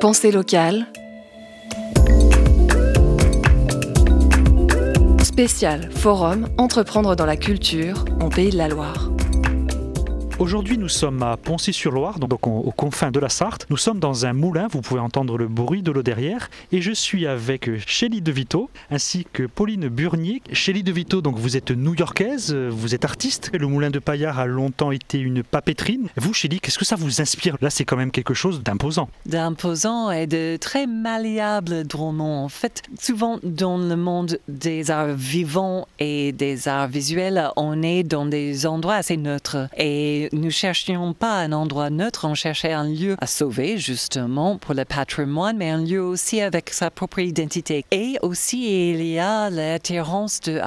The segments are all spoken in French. Pensée locale. Spécial Forum Entreprendre dans la culture en Pays de la Loire. Aujourd'hui, nous sommes à Poncy-sur-Loire, donc aux confins de la Sarthe. Nous sommes dans un moulin, vous pouvez entendre le bruit de l'eau derrière. Et je suis avec Shelley Davito, ainsi que Pauline Burnier. Shelley Davito, donc vous êtes new-yorkaise, vous êtes artiste. Le Moulin de Paillard a longtemps été une papeterie. Vous, Shelley, qu'est-ce que ça vous inspire? Là, c'est quand même quelque chose d'imposant. D'imposant et de très malléable, drôlement. En fait, souvent dans le monde des arts vivants et des arts visuels, on est dans des endroits assez neutres. Et nous cherchions pas un endroit neutre, on cherchait un lieu à sauver justement pour le patrimoine, mais un lieu aussi avec sa propre identité. Et aussi il y a l'attirance de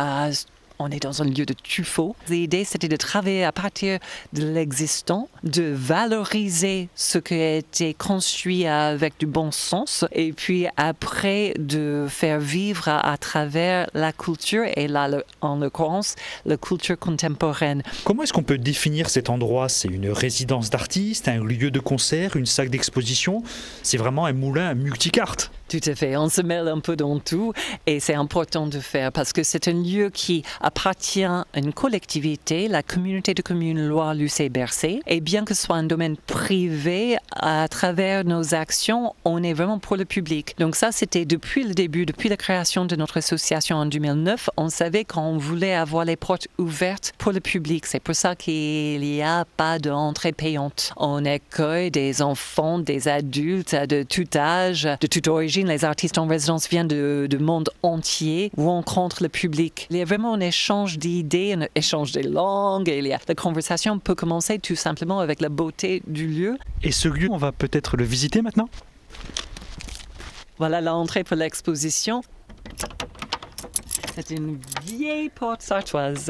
on est dans un lieu de tuffeau. L'idée, c'était de travailler à partir de l'existant, de valoriser ce qui a été construit avec du bon sens, et puis après de faire vivre à travers la culture, et là, en l'occurrence, la culture contemporaine. Comment est-ce qu'on peut définir cet endroit? C'est une résidence d'artistes, un lieu de concert, une salle d'exposition? C'est vraiment un moulin multicarte. Tout à fait, on se mêle un peu dans tout et c'est important de faire parce que c'est un lieu qui appartient à une collectivité, la communauté de communes Loire-Lucé-Bercé. Et bien que ce soit un domaine privé, à travers nos actions, on est vraiment pour le public. Donc ça, c'était depuis le début, depuis la création de notre association en 2009, on savait qu'on voulait avoir les portes ouvertes pour le public. C'est pour ça qu'il n'y a pas d'entrée payante. On accueille des enfants, des adultes de tout âge, de toute origine. Les artistes en résidence viennent du monde entier, rencontrent le public. Il y a vraiment un échange d'idées, un échange des langues. La conversation peut commencer tout simplement avec la beauté du lieu. Et ce lieu, on va peut-être le visiter maintenant? Voilà l'entrée pour l'exposition. C'est une vieille porte sartoise.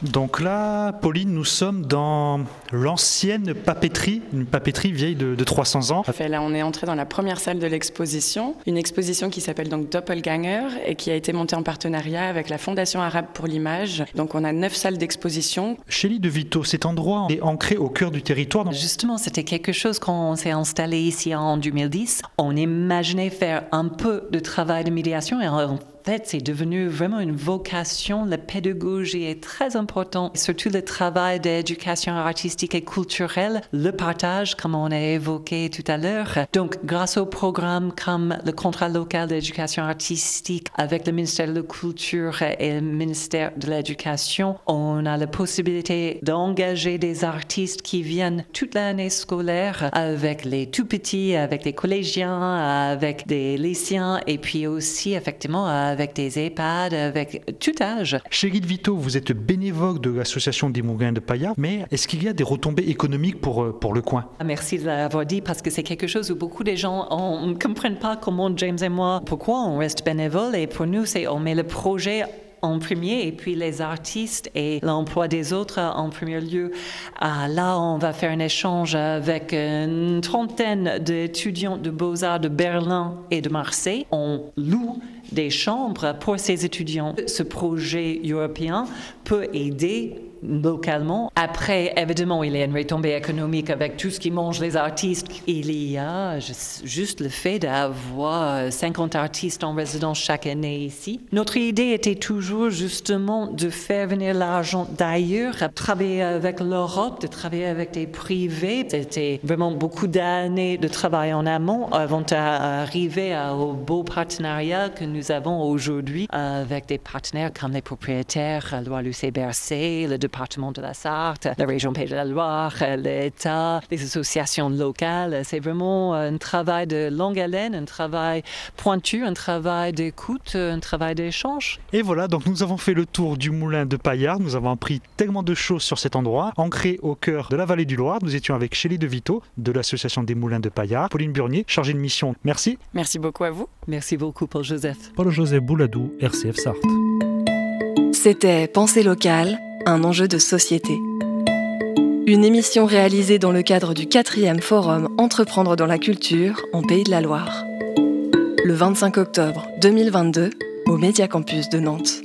Donc là, Pauline, nous sommes dans l'ancienne papeterie, une papeterie vieille de 300 ans. Là, on est entré dans la première salle de l'exposition, une exposition qui s'appelle donc Doppelganger et qui a été montée en partenariat avec la Fondation arabe pour l'image. Donc on a 9 salles d'exposition. Shelley Davito, cet endroit est ancré au cœur du territoire. Justement, c'était quelque chose qu'on s'est installé ici en 2010. On imaginait faire un peu de travail de médiation et c'est devenu vraiment une vocation. La pédagogie est très importante, surtout le travail d'éducation artistique et culturelle, le partage, comme on a évoqué tout à l'heure. Donc, grâce aux programmes comme le contrat local d'éducation artistique avec le ministère de la Culture et le ministère de l'Éducation, on a la possibilité d'engager des artistes qui viennent toute l'année scolaire avec les tout-petits, avec les collégiens, avec des lycéens et puis aussi, effectivement, avec des EHPAD, avec tout âge. Shelley Davito, vous êtes bénévole de l'association des Moulins de Paillard, mais est-ce qu'il y a des retombées économiques pour le coin? Merci de l'avoir dit parce que c'est quelque chose où beaucoup de gens ne comprennent pas comment James et moi, pourquoi on reste bénévole et pour nous, c'est on met le projet en premier et puis les artistes et l'emploi des autres en premier lieu. Là, on va faire un échange avec une trentaine d'étudiants de Beaux-Arts de Berlin et de Marseille. On loue des chambres pour ces étudiants. Ce projet européen peut aider localement. Après, évidemment, il y a une retombée économique avec tout ce qui mange les artistes. Il y a juste le fait d'avoir 50 artistes en résidence chaque année ici. Notre idée était toujours justement de faire venir l'argent d'ailleurs, de travailler avec l'Europe, de travailler avec des privés. C'était vraiment beaucoup d'années de travail en amont avant d'arriver au beau partenariat que nous avons aujourd'hui avec des partenaires comme les propriétaires Loire-Lucé-Bercé, le département de la Sarthe, la région Pays de la Loire, l'État, les associations locales. C'est vraiment un travail de longue haleine, un travail pointu, un travail d'écoute, un travail d'échange. Et voilà, donc nous avons fait le tour du Moulin de Paillard. Nous avons appris tellement de choses sur cet endroit, ancré au cœur de la vallée du Loir. Nous étions avec Shelley Davito de l'association des Moulins de Paillard, Pauline Burnier, chargée de mission. Merci. Merci beaucoup à vous. Merci beaucoup, Paul-Joseph. Paul-Joseph Bouladou, RCF Sarthe. C'était Pensée locale. Un enjeu de société. Une émission réalisée dans le cadre du 4e Forum Entreprendre dans la culture en Pays de la Loire. Le 25 octobre 2022 au Média Campus de Nantes.